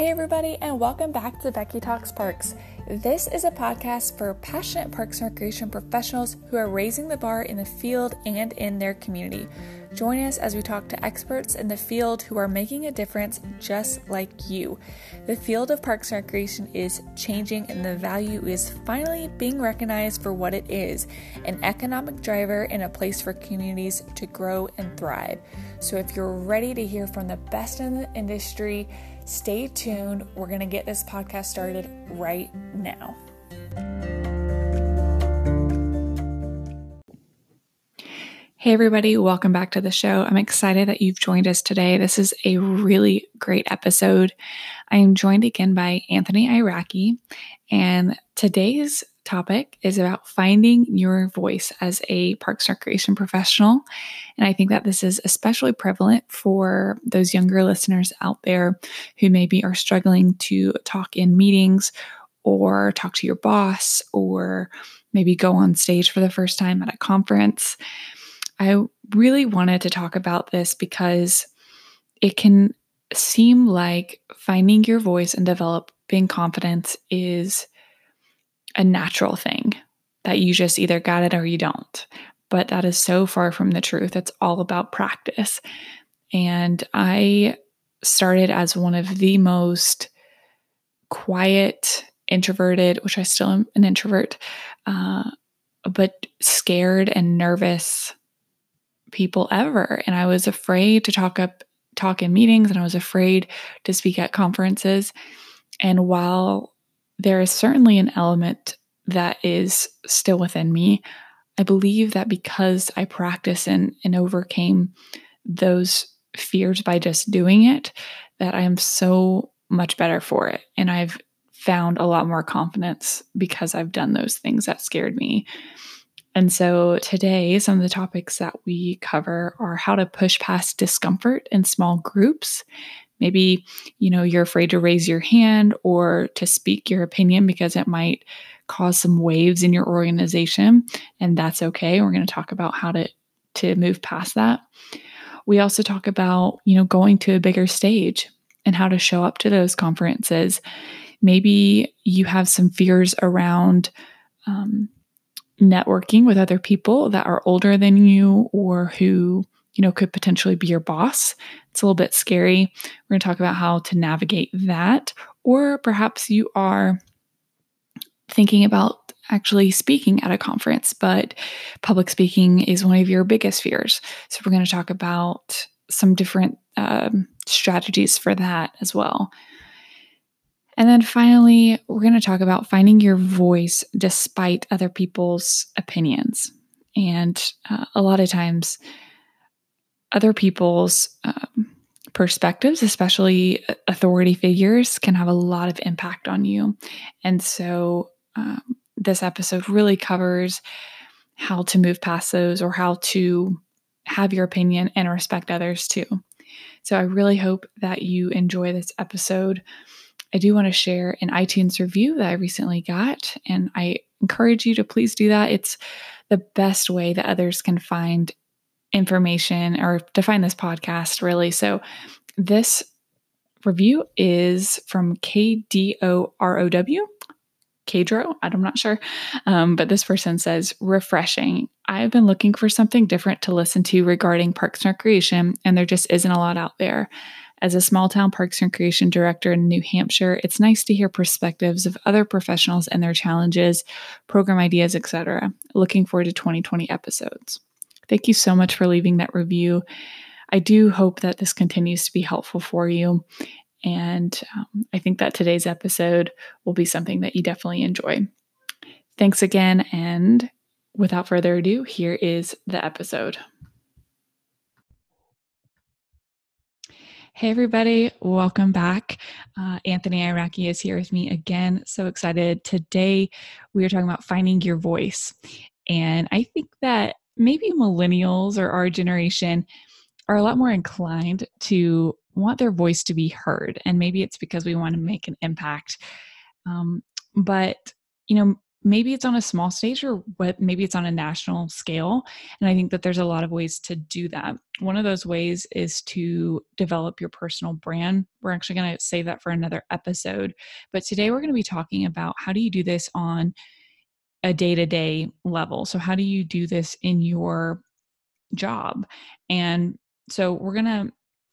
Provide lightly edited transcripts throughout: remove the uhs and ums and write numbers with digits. Hey everybody, and welcome back to Becky Talks Parks. This is a podcast for passionate parks and recreation professionals who are raising the bar in the field and in their community. Join us as we talk to experts in the field who are making a difference just like you. The field of parks and recreation is changing, and the value is finally being recognized for what it is, an economic driver and a place for communities to grow and thrive. So if you're ready to hear from the best in the industry, stay tuned. We're going to get this podcast started right now. Hey everybody, welcome back to the show. I'm excited that you've joined us today. This is a really great episode. I am joined again by Anthony Iraci, and today's topic is about finding your voice as a parks and recreation professional. And I think that this is especially prevalent for those younger listeners out there who maybe are struggling to talk in meetings or talk to your boss, or maybe go on stage for the first time at a conference. I really wanted to talk about this because it can seem like finding your voice and developing confidence is a natural thing, that you just either got it or you don't. But that is so far from the truth. It's all about practice. And I started as one of the most quiet, introverted, which I still am an introvert, but scared and nervous people ever. And I was afraid to talk in meetings, and I was afraid to speak at conferences. And while there is certainly an element that is still within me, I believe that because I practiced and overcame those fears by just doing it, that I am so much better for it. And I've found a lot more confidence because I've done those things that scared me. And so today, some of the topics that we cover are how to push past discomfort in small groups. Maybe, you're afraid to raise your hand or to speak your opinion because it might cause some waves in your organization, and that's okay. We're going to talk about how to move past that. We also talk about, going to a bigger stage and how to show up to those conferences. Maybe you have some fears around networking with other people that are older than you, or who, could potentially be your boss. It's a little bit scary. We're going to talk about how to navigate that. Or perhaps you are thinking about actually speaking at a conference, but public speaking is one of your biggest fears. So we're going to talk about some different strategies for that as well. And then finally, we're going to talk about finding your voice despite other people's opinions. And a lot of times, other people's perspectives, especially authority figures, can have a lot of impact on you. And so this episode really covers how to move past those, or how to have your opinion and respect others too. So I really hope that you enjoy this episode. I do want to share an iTunes review that I recently got, and I encourage you to please do that. It's the best way that others can find information, or to find this podcast, really. So this review is from KDOROW, Kadro, I'm not sure. But this person says, refreshing. I've been looking for something different to listen to regarding parks and recreation, and there just isn't a lot out there. As a small-town parks and recreation director in New Hampshire, it's nice to hear perspectives of other professionals and their challenges, program ideas, etc. Looking forward to 2020 episodes. Thank you so much for leaving that review. I do hope that this continues to be helpful for you. And I think that today's episode will be something that you definitely enjoy. Thanks again. And without further ado, here is the episode. Hey everybody, welcome back. Anthony Iraci is here with me again. So excited. Today we are talking about finding your voice. And I think that maybe millennials, or our generation, are a lot more inclined to want their voice to be heard. And maybe it's because we want to make an impact. But maybe it's on a small stage or what, maybe it's on a national scale. And I think that there's a lot of ways to do that. One of those ways is to develop your personal brand. We're actually going to save that for another episode, but today we're going to be talking about how do you do this on a day-to-day level? So how do you do this in your job? And so we're going to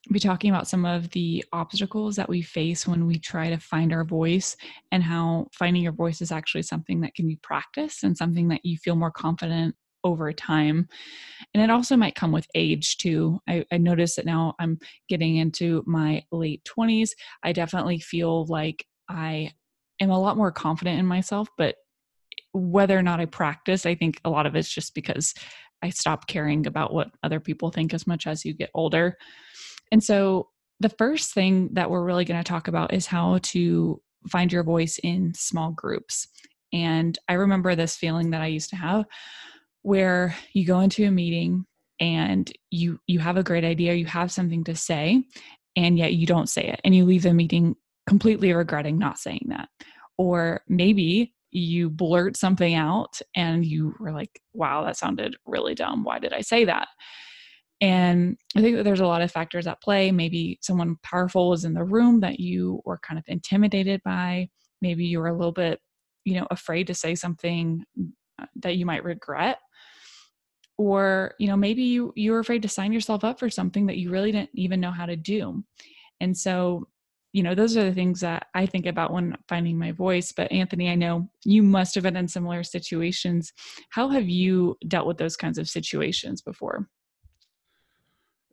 be talking about some of the obstacles that we face when we try to find our voice and how finding your voice is actually something that can be practiced and something that you feel more confident over time. And it also might come with age too. I notice that now I'm getting into my late 20s. I definitely feel like I am a lot more confident in myself, but whether or not I practice, I think a lot of it's just because I stop caring about what other people think as much as you get older. And so the first thing that we're really going to talk about is how to find your voice in small groups. And I remember this feeling that I used to have where you go into a meeting and you have a great idea, you have something to say, and yet you don't say it. And you leave the meeting completely regretting not saying that. Or maybe you blurt something out and you were like, wow, that sounded really dumb. Why did I say that? And I think that there's a lot of factors at play. Maybe someone powerful was in the room that you were kind of intimidated by. Maybe you were a little bit, afraid to say something that you might regret. Or, maybe you were afraid to sign yourself up for something that you really didn't even know how to do. And so, those are the things that I think about when finding my voice. But Anthony, I know you must have been in similar situations. How have you dealt with those kinds of situations before?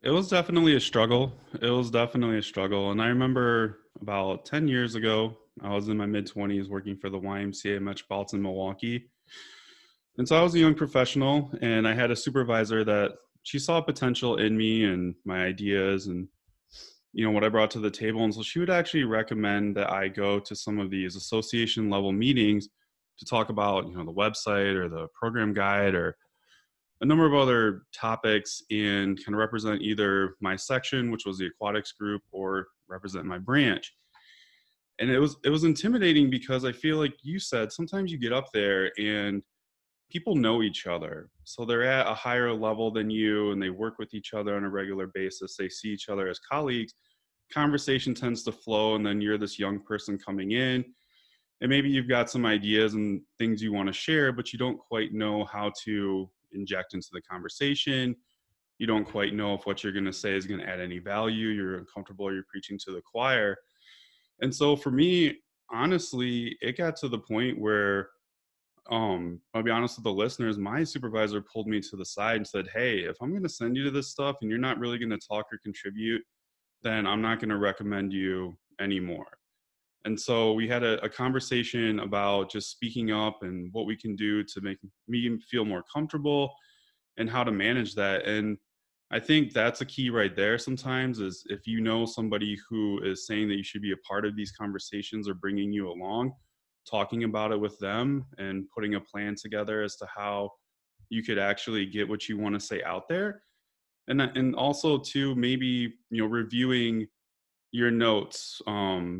It was definitely a struggle. And I remember about 10 years ago, I was in my mid-20s working for the YMCA of Metropolitan, Milwaukee. And so I was a young professional, and I had a supervisor that she saw potential in me and my ideas and, what I brought to the table. And so she would actually recommend that I go to some of these association level meetings to talk about, the website or the program guide or a number of other topics and kind of represent either my section, which was the aquatics group, or represent my branch. And it was intimidating because I feel like you said, sometimes you get up there and people know each other. So they're at a higher level than you and they work with each other on a regular basis. They see each other as colleagues. Conversation tends to flow, and then you're this young person coming in. And maybe you've got some ideas and things you want to share, but you don't quite know how to inject into the conversation. You don't quite know if what you're going to say is going to add any value. You're uncomfortable. You're preaching to the choir. And so for me, honestly, it got to the point where, I'll be honest with the listeners, my supervisor pulled me to the side and said, hey, if I'm going to send you to this stuff and you're not really going to talk or contribute, then I'm not going to recommend you anymore. And so we had a conversation about just speaking up and what we can do to make me feel more comfortable and how to manage that. And I think that's a key right there sometimes is if you know somebody who is saying that you should be a part of these conversations or bringing you along, talking about it with them and putting a plan together as to how you could actually get what you want to say out there. And also too, maybe, reviewing your notes, or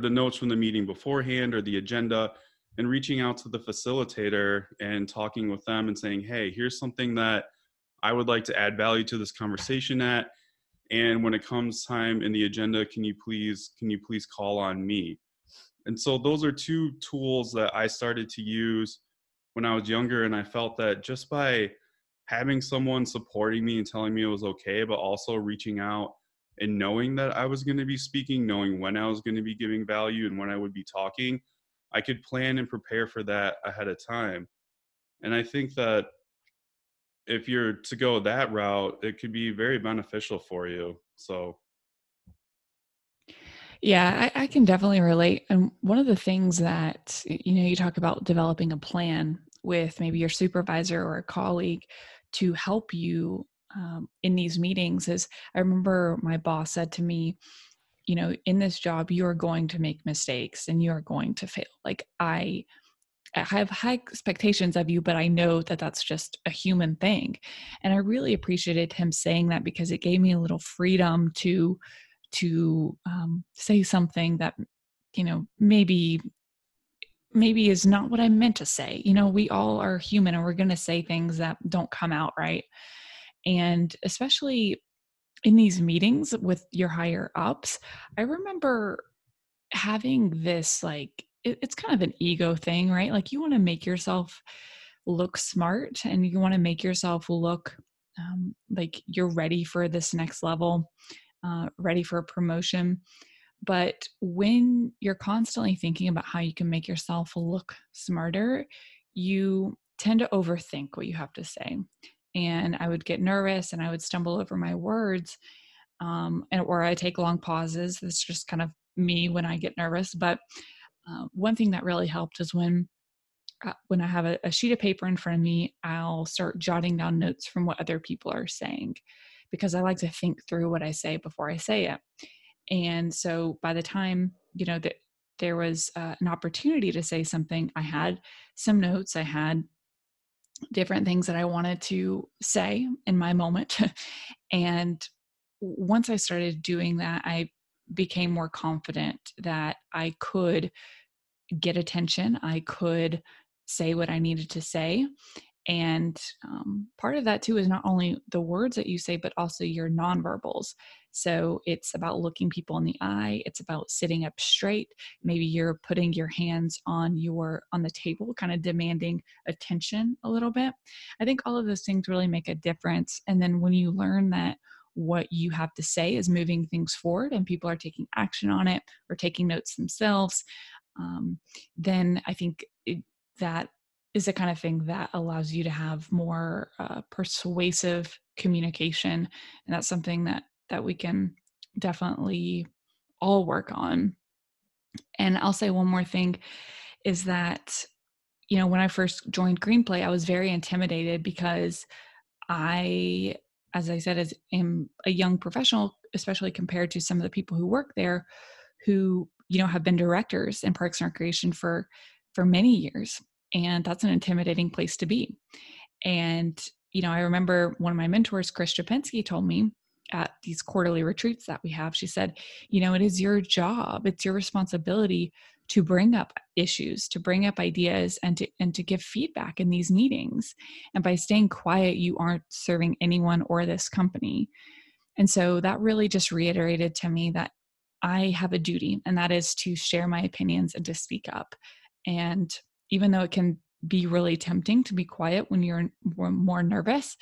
the notes from the meeting beforehand or the agenda, and reaching out to the facilitator and talking with them and saying, hey, here's something that I would like to add value to this conversation at. And when it comes time in the agenda, can you please call on me? And so those are two tools that I started to use when I was younger. And I felt that just by having someone supporting me and telling me it was okay, but also reaching out and knowing that I was going to be speaking, knowing when I was going to be giving value and when I would be talking, I could plan and prepare for that ahead of time. And I think that if you're to go that route, it could be very beneficial for you. So. Yeah, I can definitely relate. And one of the things that, you talk about developing a plan with maybe your supervisor or a colleague to help you in these meetings is, I remember my boss said to me, in this job, you're going to make mistakes and you're going to fail. Like I have high expectations of you, but I know that that's just a human thing. And I really appreciated him saying that because it gave me a little freedom to say something that, maybe maybe is not what I meant to say. You know, we all are human and we're going to say things that don't come out right. And especially in these meetings with your higher ups, I remember having this, like, it's kind of an ego thing, right? Like, you want to make yourself look smart and you want to make yourself look like you're ready for this next level, ready for a promotion. But when you're constantly thinking about how you can make yourself look smarter, you tend to overthink what you have to say. And I would get nervous and I would stumble over my words, or I take long pauses. That's just kind of me when I get nervous. But one thing that really helped is when I have a sheet of paper in front of me, I'll start jotting down notes from what other people are saying, because I like to think through what I say before I say it. And so by the time, you know, that there was an opportunity to say something, I had some notes, I had different things that I wanted to say in my moment. And once I started doing that, I became more confident that I could get attention. I could say what I needed to say. And part of that too is not only the words that you say, but also your nonverbals. So it's about looking people in the eye. It's about sitting up straight. Maybe you're putting your hands on the table, kind of demanding attention a little bit. I think all of those things really make a difference. And then when you learn that what you have to say is moving things forward and people are taking action on it or taking notes themselves, then I think that is the kind of thing that allows you to have more persuasive communication. And that's something that we can definitely all work on. And I'll say one more thing is that, you know, when I first joined Greenplay, I was very intimidated because I, as I said, am a young professional, especially compared to some of the people who work there who, you know, have been directors in Parks and Recreation for many years. And that's an intimidating place to be. And, you know, I remember one of my mentors, Chris Jepensky, told me at these quarterly retreats that we have, she said, you know, it is your job, it's your responsibility to bring up issues, to bring up ideas, and to give feedback in these meetings. And by staying quiet, you aren't serving anyone or this company. And so that really just reiterated to me that I have a duty, and that is to share my opinions and to speak up. And even though it can be really tempting to be quiet when you're more nervous,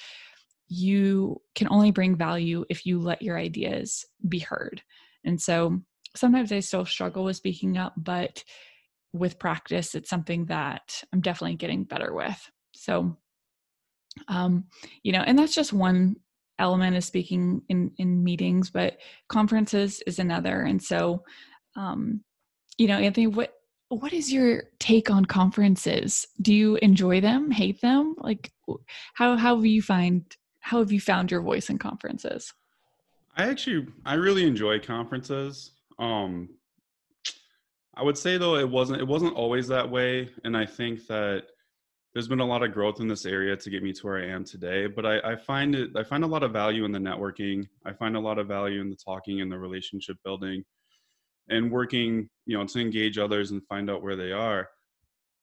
you can only bring value if you let your ideas be heard. And so sometimes I still struggle with speaking up, but with practice, it's something that I'm definitely getting better with. So, you know, and that's just one element of speaking in meetings, but conferences is another. And so, you know, Anthony, what is your take on conferences? Do you enjoy them? Hate them? Like, how have you found your voice in conferences? I really enjoy conferences. I would say though, it wasn't always that way. And I think that there's been a lot of growth in this area to get me to where I am today, but I find a lot of value in the networking. I find a lot of value in the talking and the relationship building, and working, you know, to engage others and find out where they are.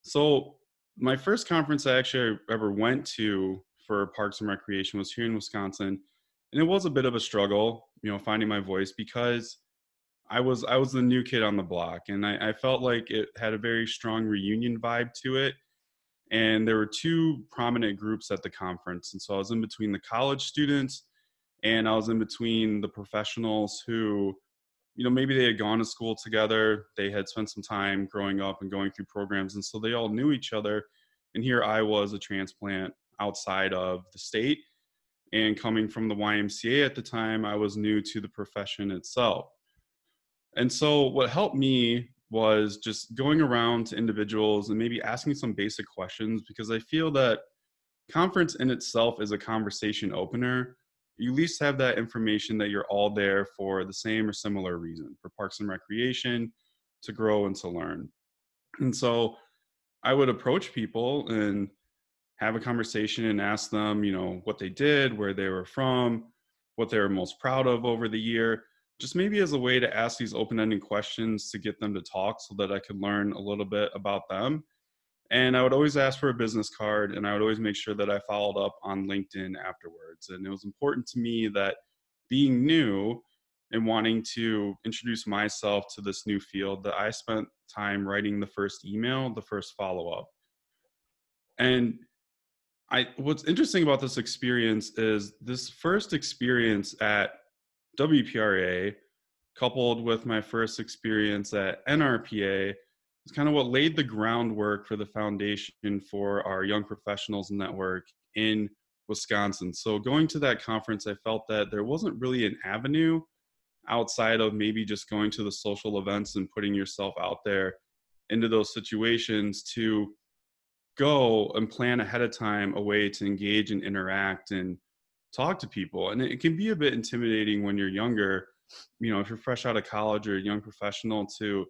So my first conference I actually ever went to for Parks and Recreation was here in Wisconsin. And it was a bit of a struggle, you know, finding my voice, because I was the new kid on the block, and I felt like it had a very strong reunion vibe to it. And there were two prominent groups at the conference. And so I was in between the college students and I was in between the professionals who, you know, maybe they had gone to school together, they had spent some time growing up and going through programs, and so they all knew each other. And here I was, a transplant outside of the state, and coming from the YMCA at the time, I was new to the profession itself. And so what helped me was just going around to individuals and maybe asking some basic questions, because I feel that conference in itself is a conversation opener. You at least have that information that you're all there for the same or similar reason, for Parks and Recreation, to grow and to learn. And so I would approach people and have a conversation and ask them, you know, what they did, where they were from, what they were most proud of over the year. just maybe as a way to ask these open-ended questions to get them to talk so that I could learn a little bit about them. And I would always ask for a business card, and I would always make sure that I followed up on LinkedIn afterwards. And it was important to me that being new and wanting to introduce myself to this new field, that I spent time writing the first email, the first follow-up. And what's interesting about this experience is this first experience at WPRA coupled with my first experience at NRPA is kind of what laid the groundwork for the foundation for our Young Professionals Network in Wisconsin. So going to that conference, I felt that there wasn't really an avenue outside of maybe just going to the social events and putting yourself out there into those situations to go and plan ahead of time a way to engage and interact and talk to people. And it can be a bit intimidating when you're younger, you know, if you're fresh out of college or a young professional, to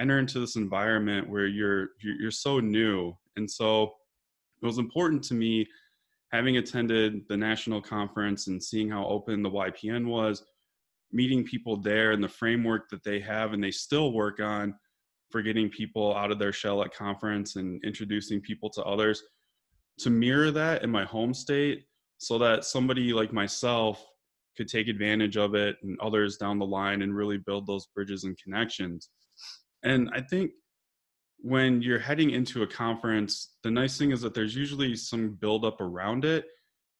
enter into this environment where you're so new. And so it was important to me, having attended the national conference and seeing how open the YPN was, meeting people there and the framework that they have and they still work on for getting people out of their shell at conference and introducing people to others, to mirror that in my home state, so that somebody like myself could take advantage of it and others down the line and really build those bridges and connections. And I think when you're heading into a conference, the nice thing is that there's usually some buildup around it.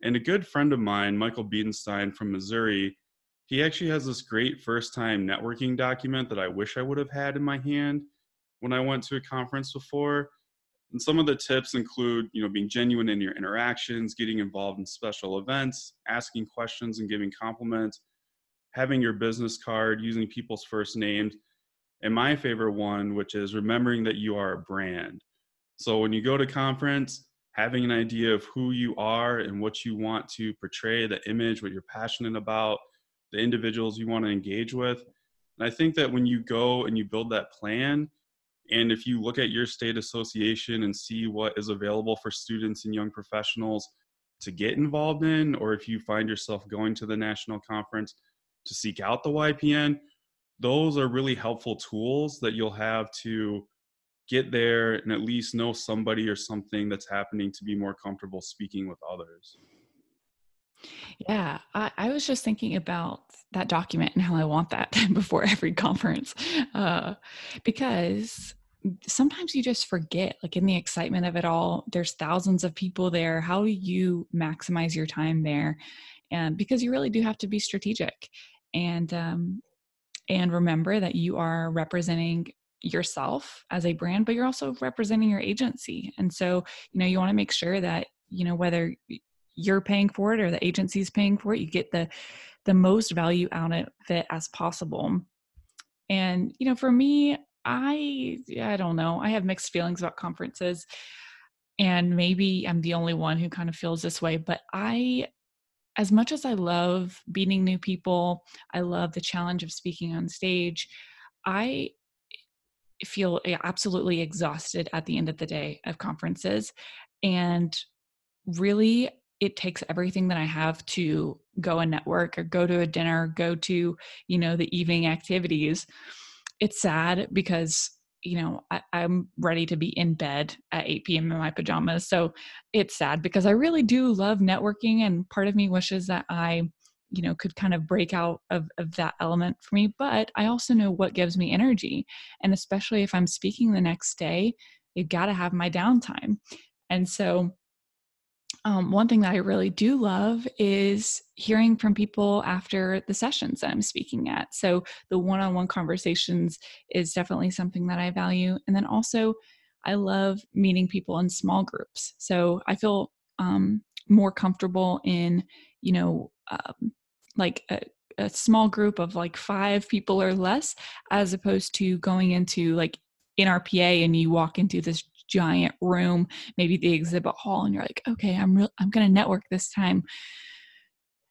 And a good friend of mine, Michael Biedenstein from Missouri, he actually has this great first-time networking document that I wish I would have had in my hand when I went to a conference before. And some of the tips include, you know, being genuine in your interactions, getting involved in special events, asking questions and giving compliments, having your business card, using people's first names, and my favorite one, which is remembering that you are a brand. So when you go to conference, having an idea of who you are and what you want to portray, the image, what you're passionate about, the individuals you want to engage with. And I think that when you go and you build that plan, and if you look at your state association and see what is available for students and young professionals to get involved in, or if you find yourself going to the national conference to seek out the YPN, those are really helpful tools that you'll have to get there and at least know somebody or something that's happening to be more comfortable speaking with others. Yeah, I was just thinking about that document and how I want that before every conference, because sometimes you just forget, like in the excitement of it all, there's thousands of people there. How do you maximize your time there? And because you really do have to be strategic and remember that you are representing yourself as a brand, but you're also representing your agency. And so, you know, you want to make sure that, you know, whether you're paying for it or the agency's paying for it, you get the most value out of it as possible. And, you know, for me, I don't know, I have mixed feelings about conferences, and maybe I'm the only one who kind of feels this way, but as much as I love meeting new people, I love the challenge of speaking on stage, I feel absolutely exhausted at the end of the day of conferences. And really, it takes everything that I have to go and network or go to a dinner, go to, you know, the evening activities. It's sad because, you know, I'm ready to be in bed at 8 p.m. in my pajamas. So it's sad because I really do love networking, and part of me wishes that I, you know, could kind of break out of that element for me. But I also know what gives me energy. And especially if I'm speaking the next day, you've got to have my downtime. And so one thing that I really do love is hearing from people after the sessions that I'm speaking at. So the one-on-one conversations is definitely something that I value. And then also I love meeting people in small groups. So I feel more comfortable in, you know, like a small group of like 5 people or less, as opposed to going into like NRPA and you walk into this giant room, maybe the exhibit hall, and you're like, okay, I'm going to network this time.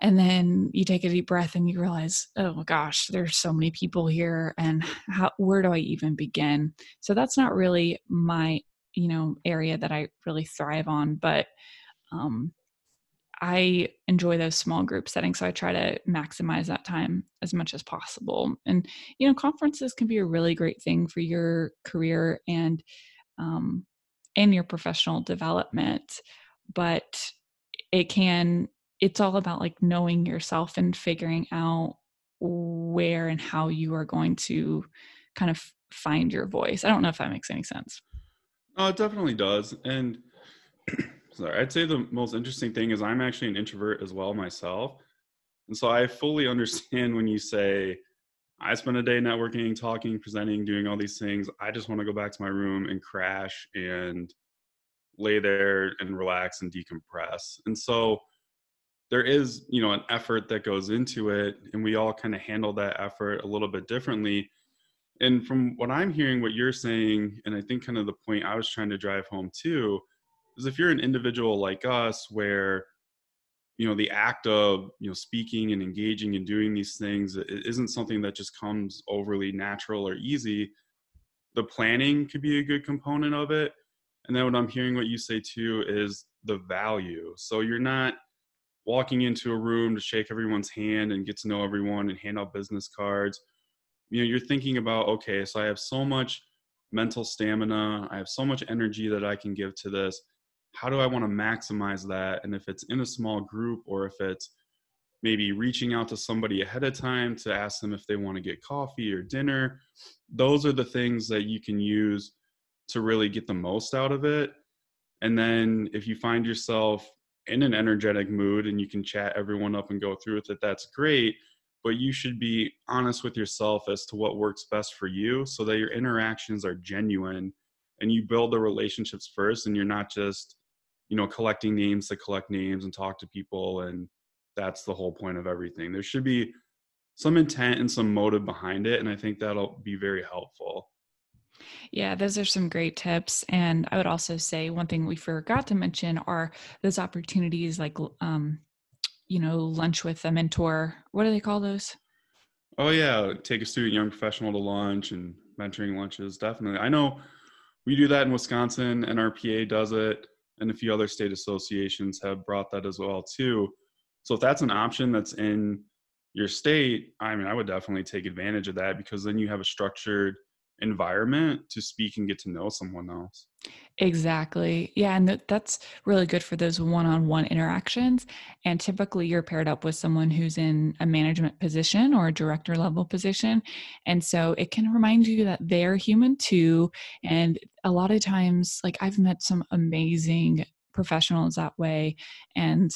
And then you take a deep breath and you realize, oh gosh, there's so many people here, and where do I even begin? So that's not really my, you know, area that I really thrive on, but I enjoy those small group settings, so I try to maximize that time as much as possible. And, you know, conferences can be a really great thing for your career and your professional development, but it's all about like knowing yourself and figuring out where and how you are going to kind of find your voice. I don't know if that makes any sense. Oh, it definitely does. And sorry, I'd say the most interesting thing is I'm actually an introvert as well myself. And so I fully understand when you say, I spend a day networking, talking, presenting, doing all these things. I just want to go back to my room and crash and lay there and relax and decompress. And so there is, you know, an effort that goes into it, and we all kind of handle that effort a little bit differently. And from what I'm hearing, what you're saying, and I think kind of the point I was trying to drive home too, is if you're an individual like us where, you know, the act of, you know, speaking and engaging and doing these things, it isn't something that just comes overly natural or easy. The planning could be a good component of it. And then what I'm hearing what you say too is the value. So you're not walking into a room to shake everyone's hand and get to know everyone and hand out business cards. You know, you're thinking about, okay, so I have so much mental stamina, I have so much energy that I can give to this. How do I want to maximize that? And if it's in a small group, or if it's maybe reaching out to somebody ahead of time to ask them if they want to get coffee or dinner, those are the things that you can use to really get the most out of it. And then if you find yourself in an energetic mood and you can chat everyone up and go through with it, that's great. But you should be honest with yourself as to what works best for you so that your interactions are genuine and you build the relationships first, and you're not just, you know, collecting names to collect names and talk to people. And that's the whole point of everything. There should be some intent and some motive behind it. And I think that'll be very helpful. Yeah, those are some great tips. And I would also say one thing we forgot to mention are those opportunities like, you know, lunch with a mentor. What do they call those? Oh yeah. Take a student, young professional to lunch, and mentoring lunches. Definitely. I know we do that in Wisconsin. NRPA does it. And a few other state associations have brought that as well too. So if that's an option that's in your state, I mean, I would definitely take advantage of that, because then you have a structured environment to speak and get to know someone else. Exactly. Yeah. And that's really good for those one-on-one interactions. And typically you're paired up with someone who's in a management position or a director level position. And so it can remind you that they're human too. And a lot of times, like, I've met some amazing professionals that way, and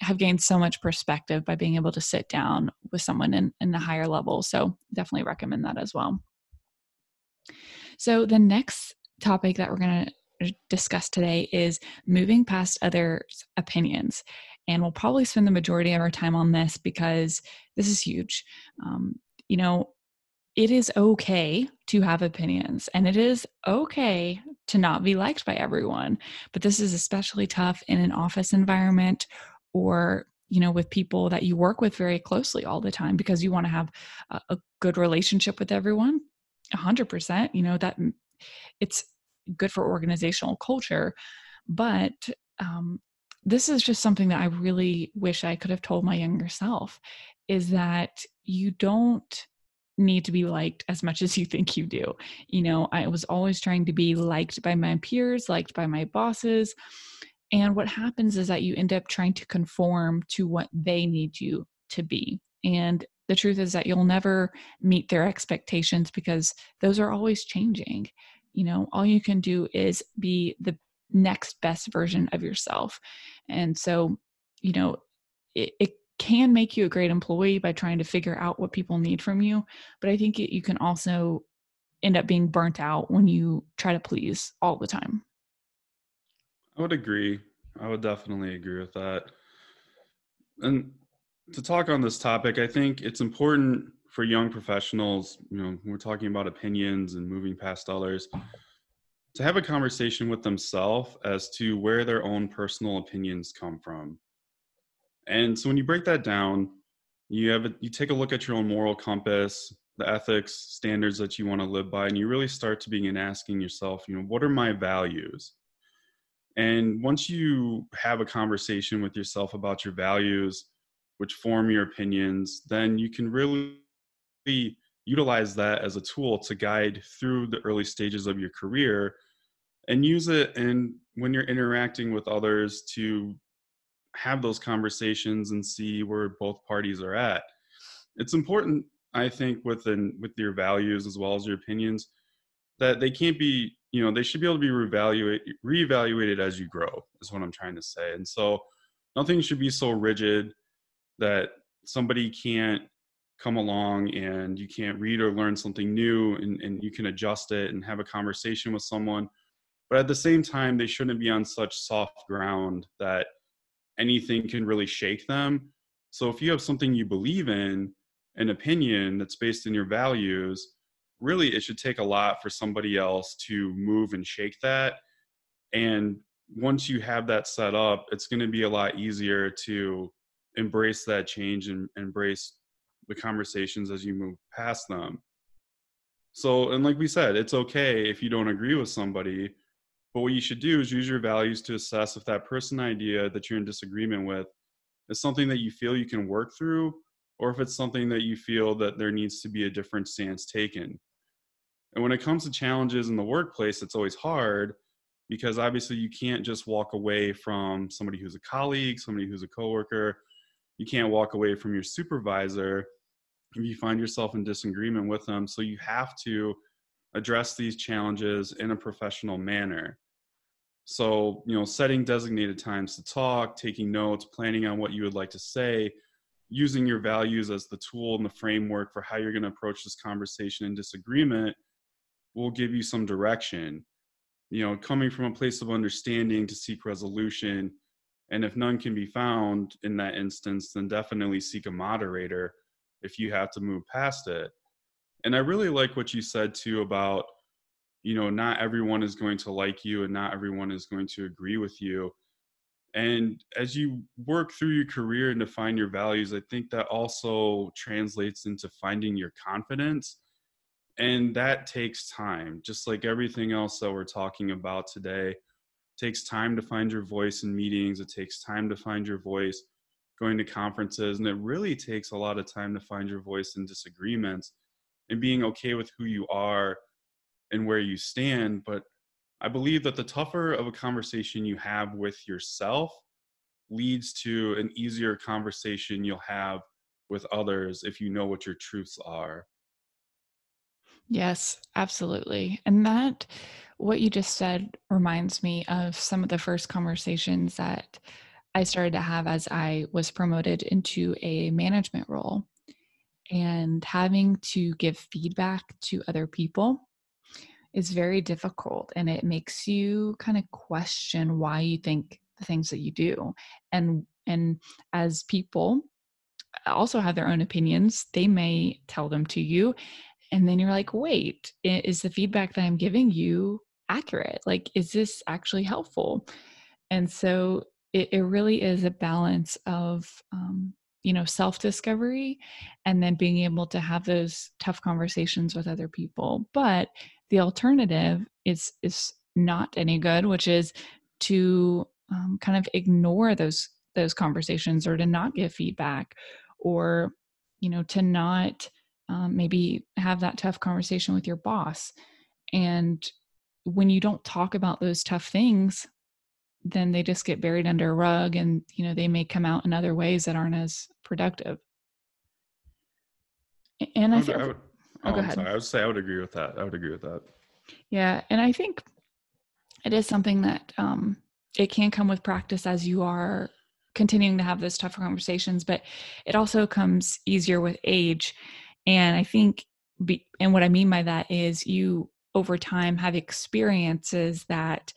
have gained so much perspective by being able to sit down with someone in a higher level. So definitely recommend that as well. So the next topic that we're going to discuss today is moving past others' opinions. And we'll probably spend the majority of our time on this because this is huge. You know, it is okay to have opinions, and it is okay to not be liked by everyone. But this is especially tough in an office environment, or, you know, with people that you work with very closely all the time, because you want to have a good relationship with everyone. 100%, you know, that it's good for organizational culture. But this is just something that I really wish I could have told my younger self, is that you don't need to be liked as much as you think you do. You know, I was always trying to be liked by my peers, liked by my bosses. And what happens is that you end up trying to conform to what they need you to be. And the truth is that you'll never meet their expectations, because those are always changing. You know, all you can do is be the next best version of yourself. And so, you know, it can make you a great employee by trying to figure out what people need from you. But I think you can also end up being burnt out when you try to please all the time. I would agree. I would definitely agree with that. And to talk on this topic, I think it's important for young professionals, you know, we're talking about opinions and moving past others, to have a conversation with themselves as to where their own personal opinions come from. And so when you break that down, you take a look at your own moral compass, the ethics, standards that you want to live by, and you really start to begin asking yourself, you know, what are my values? And once you have a conversation with yourself about your values, which form your opinions, then you can really utilize that as a tool to guide through the early stages of your career and use it. And when you're interacting with others, to have those conversations and see where both parties are at. It's important, I think, with your values as well as your opinions, that they can't be, you know, they should be able to be reevaluated as you grow, is what I'm trying to say. And so nothing should be so rigid that somebody can't come along and you can't read or learn something new, and you can adjust it and have a conversation with someone. But at the same time, they shouldn't be on such soft ground that anything can really shake them. So if you have something you believe in, an opinion that's based in your values, really it should take a lot for somebody else to move and shake that. And once you have that set up, it's going to be a lot easier to embrace that change and embrace the conversations as you move past them. So, and like we said, it's okay if you don't agree with somebody, but what you should do is use your values to assess if that person idea that you're in disagreement with is something that you feel you can work through, or if it's something that you feel that there needs to be a different stance taken. And when it comes to challenges in the workplace, it's always hard, because obviously you can't just walk away from somebody who's a colleague, somebody who's a coworker. You can't walk away from your supervisor if you find yourself in disagreement with them. So you have to address these challenges in a professional manner. So, you know, setting designated times to talk, taking notes, planning on what you would like to say, using your values as the tool and the framework for how you're going to approach this conversation and disagreement will give you some direction. You know, coming from a place of understanding to seek resolution. And if none can be found in that instance, then definitely seek a moderator if you have to move past it. And I really like what you said too about, you know, not everyone is going to like you and not everyone is going to agree with you. And as you work through your career and define your values, I think that also translates into finding your confidence. And that takes time, just like everything else that we're talking about today. It takes time to find your voice in meetings. It takes time to find your voice going to conferences. And it really takes a lot of time to find your voice in disagreements and being okay with who you are and where you stand. But I believe that the tougher of a conversation you have with yourself leads to an easier conversation you'll have with others if you know what your truths are. Yes, absolutely. And that, what you just said, reminds me of some of the first conversations that I started to have as I was promoted into a management role, and having to give feedback to other people is very difficult, and it makes you kind of question why you think the things that you do. And as people also have their own opinions, they may tell them to you. And then you're like, wait, is the feedback that I'm giving you accurate? Like, is this actually helpful? And so it really is a balance of, you know, self-discovery and then being able to have those tough conversations with other people. But the alternative is not any good, which is to kind of ignore those conversations, or to not give feedback, or, you know, to not maybe have that tough conversation with your boss. And when you don't talk about those tough things, then they just get buried under a rug, and, you know, they may come out in other ways that aren't as productive. And I would agree with that. Yeah. And I think it is something that it can come with practice as you are continuing to have those tougher conversations, but it also comes easier with age. And I think, and what I mean by that is you over time have experiences that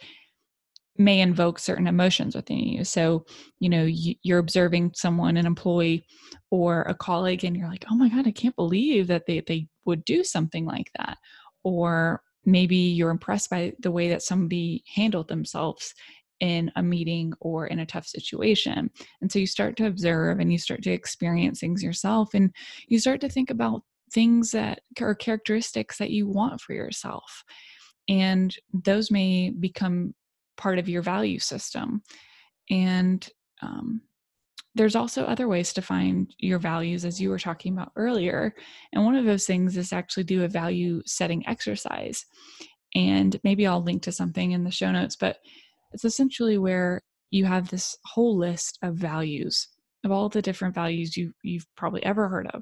may invoke certain emotions within you. So, you know, you're observing someone, an employee or a colleague, and you're like, oh my God, I can't believe that they would do something like that. Or maybe you're impressed by the way that somebody handled themselves in a meeting or in a tough situation. And so you start to observe and you start to experience things yourself, and you start to think about things that are characteristics that you want for yourself. And those may become part of your value system. And there's also other ways to find your values, as you were talking about earlier. And one of those things is actually do a value setting exercise. And maybe I'll link to something in the show notes, but it's essentially where you have this whole list of values, of all the different values you've probably ever heard of.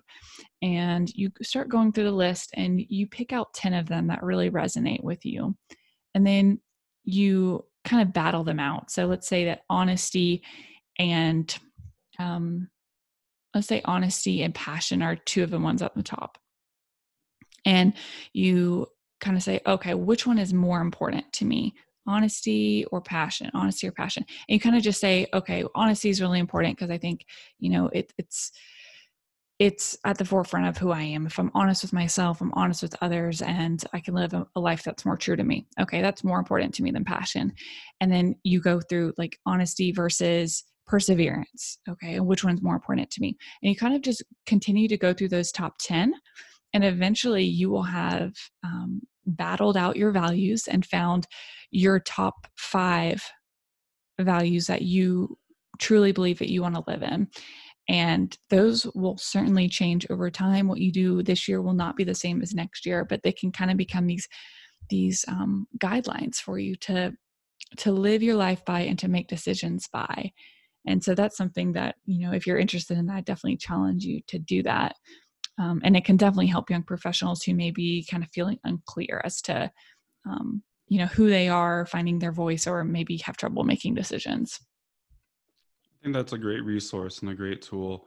And you start going through the list and you pick out 10 of them that really resonate with you. And then you kind of battle them out. So let's say that honesty and passion are two of the ones at the top. And you kind of say, okay, which one is more important to me? Honesty or passion. And you kind of just say, okay, honesty is really important because I think, you know, it's at the forefront of who I am. If I'm honest with myself, I'm honest with others, and I can live a life that's more true to me. Okay, that's more important to me than passion. And then you go through like honesty versus perseverance. Okay, and which one's more important to me? And you kind of just continue to go through those top 10, and eventually you will have battled out your values and found your top 5 values that you truly believe that you want to live in. And those will certainly change over time. What you do this year will not be the same as next year, but they can kind of become these guidelines for you to live your life by and to make decisions by. And so that's something that, you know, if you're interested in that, I definitely challenge you to do that. And it can definitely help young professionals who may be kind of feeling unclear as to, you know, who they are, finding their voice, or maybe have trouble making decisions. I think that's a great resource and a great tool.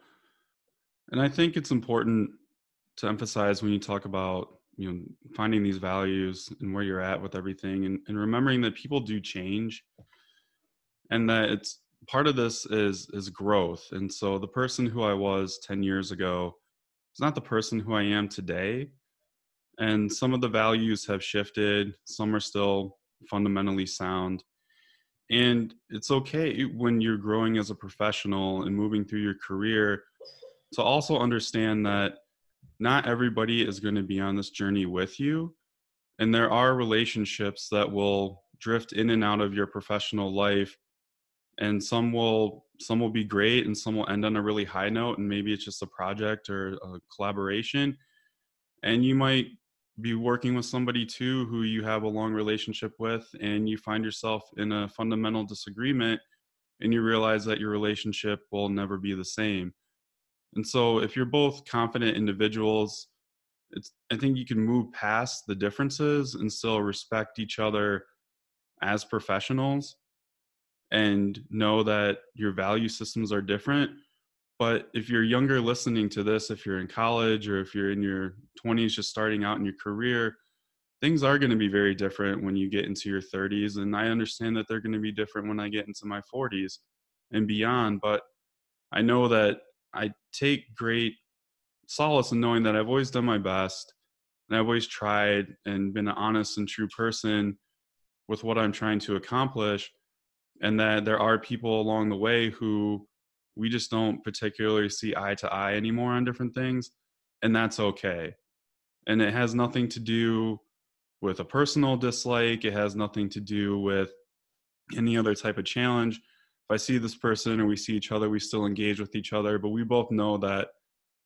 And I think it's important to emphasize when you talk about, you know, finding these values and where you're at with everything, and remembering that people do change, and that it's part of this is growth. And so the person who I was 10 years ago is not the person who I am today. And some of the values have shifted. Some are still fundamentally sound. And it's okay when you're growing as a professional and moving through your career to also understand that not everybody is going to be on this journey with you. And there are relationships that will drift in and out of your professional life. And some will be great, and some will end on a really high note. And maybe it's just a project or a collaboration. And you might be working with somebody too who you have a long relationship with, and you find yourself in a fundamental disagreement, and you realize that your relationship will never be the same. And so if you're both confident individuals, I think you can move past the differences and still respect each other as professionals, and know that your value systems are different. But if you're younger listening to this, if you're in college, or if you're in your 20s just starting out in your career, things are going to be very different when you get into your 30s. And I understand that they're going to be different when I get into my 40s and beyond. But I know that I take great solace in knowing that I've always done my best, and I've always tried and been an honest and true person with what I'm trying to accomplish, and that there are people along the way who we just don't particularly see eye to eye anymore on different things, and that's okay. And it has nothing to do with a personal dislike. It has nothing to do with any other type of challenge. If I see this person or we see each other, we still engage with each other, but we both know that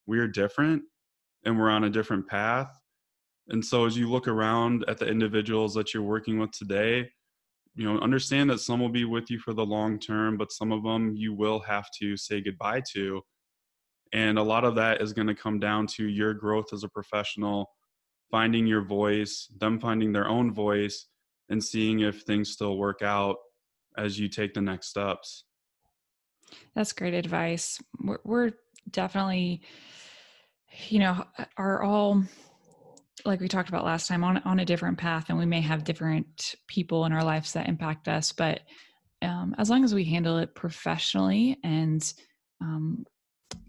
we're different and we're on a different path. And so as you look around at the individuals that you're working with today, you know, understand that some will be with you for the long term, but some of them you will have to say goodbye to. And a lot of that is going to come down to your growth as a professional, finding your voice, them finding their own voice, and seeing if things still work out as you take the next steps. That's great advice. We're definitely, you know, are all, like we talked about last time, on a different path, and we may have different people in our lives that impact us. But as long as we handle it professionally and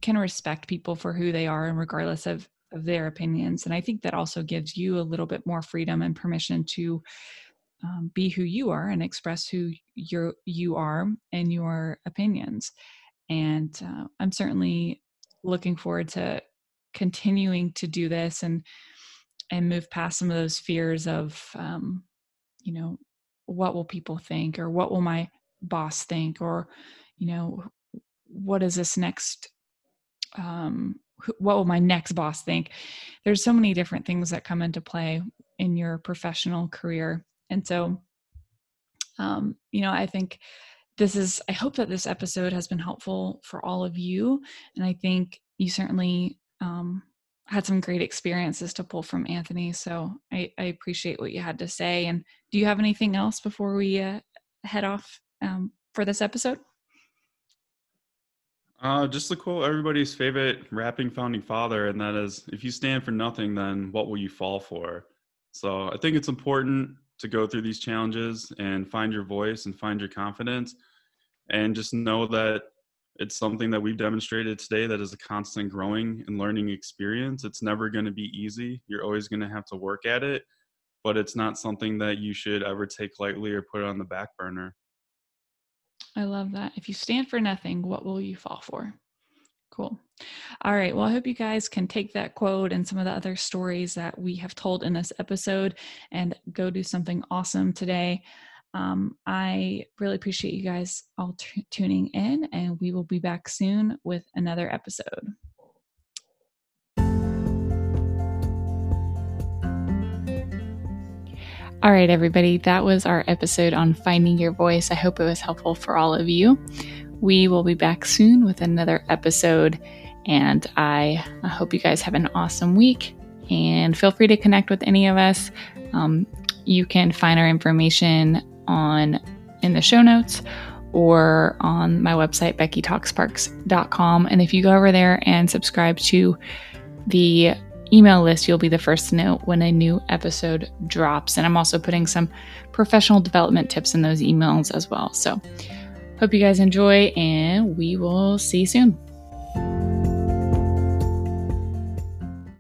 can respect people for who they are, and regardless of their opinions. And I think that also gives you a little bit more freedom and permission to be who you are and express who you are and your opinions. And I'm certainly looking forward to continuing to do this and move past some of those fears of, you know, what will people think, or what will my boss think, or, you know, what is this next, what will my next boss think? There's so many different things that come into play in your professional career. And so, you know, I think this is, I hope that this episode has been helpful for all of you. And I think you certainly, had some great experiences to pull from, Anthony. So I appreciate what you had to say. And do you have anything else before we head off for this episode? Just to quote everybody's favorite rapping founding father, and that is, if you stand for nothing, then what will you fall for? So I think it's important to go through these challenges and find your voice and find your confidence, and just know that it's something that we've demonstrated today that is a constant growing and learning experience. It's never going to be easy. You're always going to have to work at it, but it's not something that you should ever take lightly or put on the back burner. I love that. If you stand for nothing, what will you fall for? Cool. All right. Well, I hope you guys can take that quote and some of the other stories that we have told in this episode and go do something awesome today. I really appreciate you guys all tuning in, and we will be back soon with another episode. All right, everybody, that was our episode on finding your voice. I hope it was helpful for all of you. We will be back soon with another episode, and I hope you guys have an awesome week, and feel free to connect with any of us. You can find our information in the show notes or on my website, BeckyTalksParks.com. And if you go over there and subscribe to the email list, you'll be the first to know when a new episode drops. And I'm also putting some professional development tips in those emails as well. So hope you guys enjoy, and we will see you soon.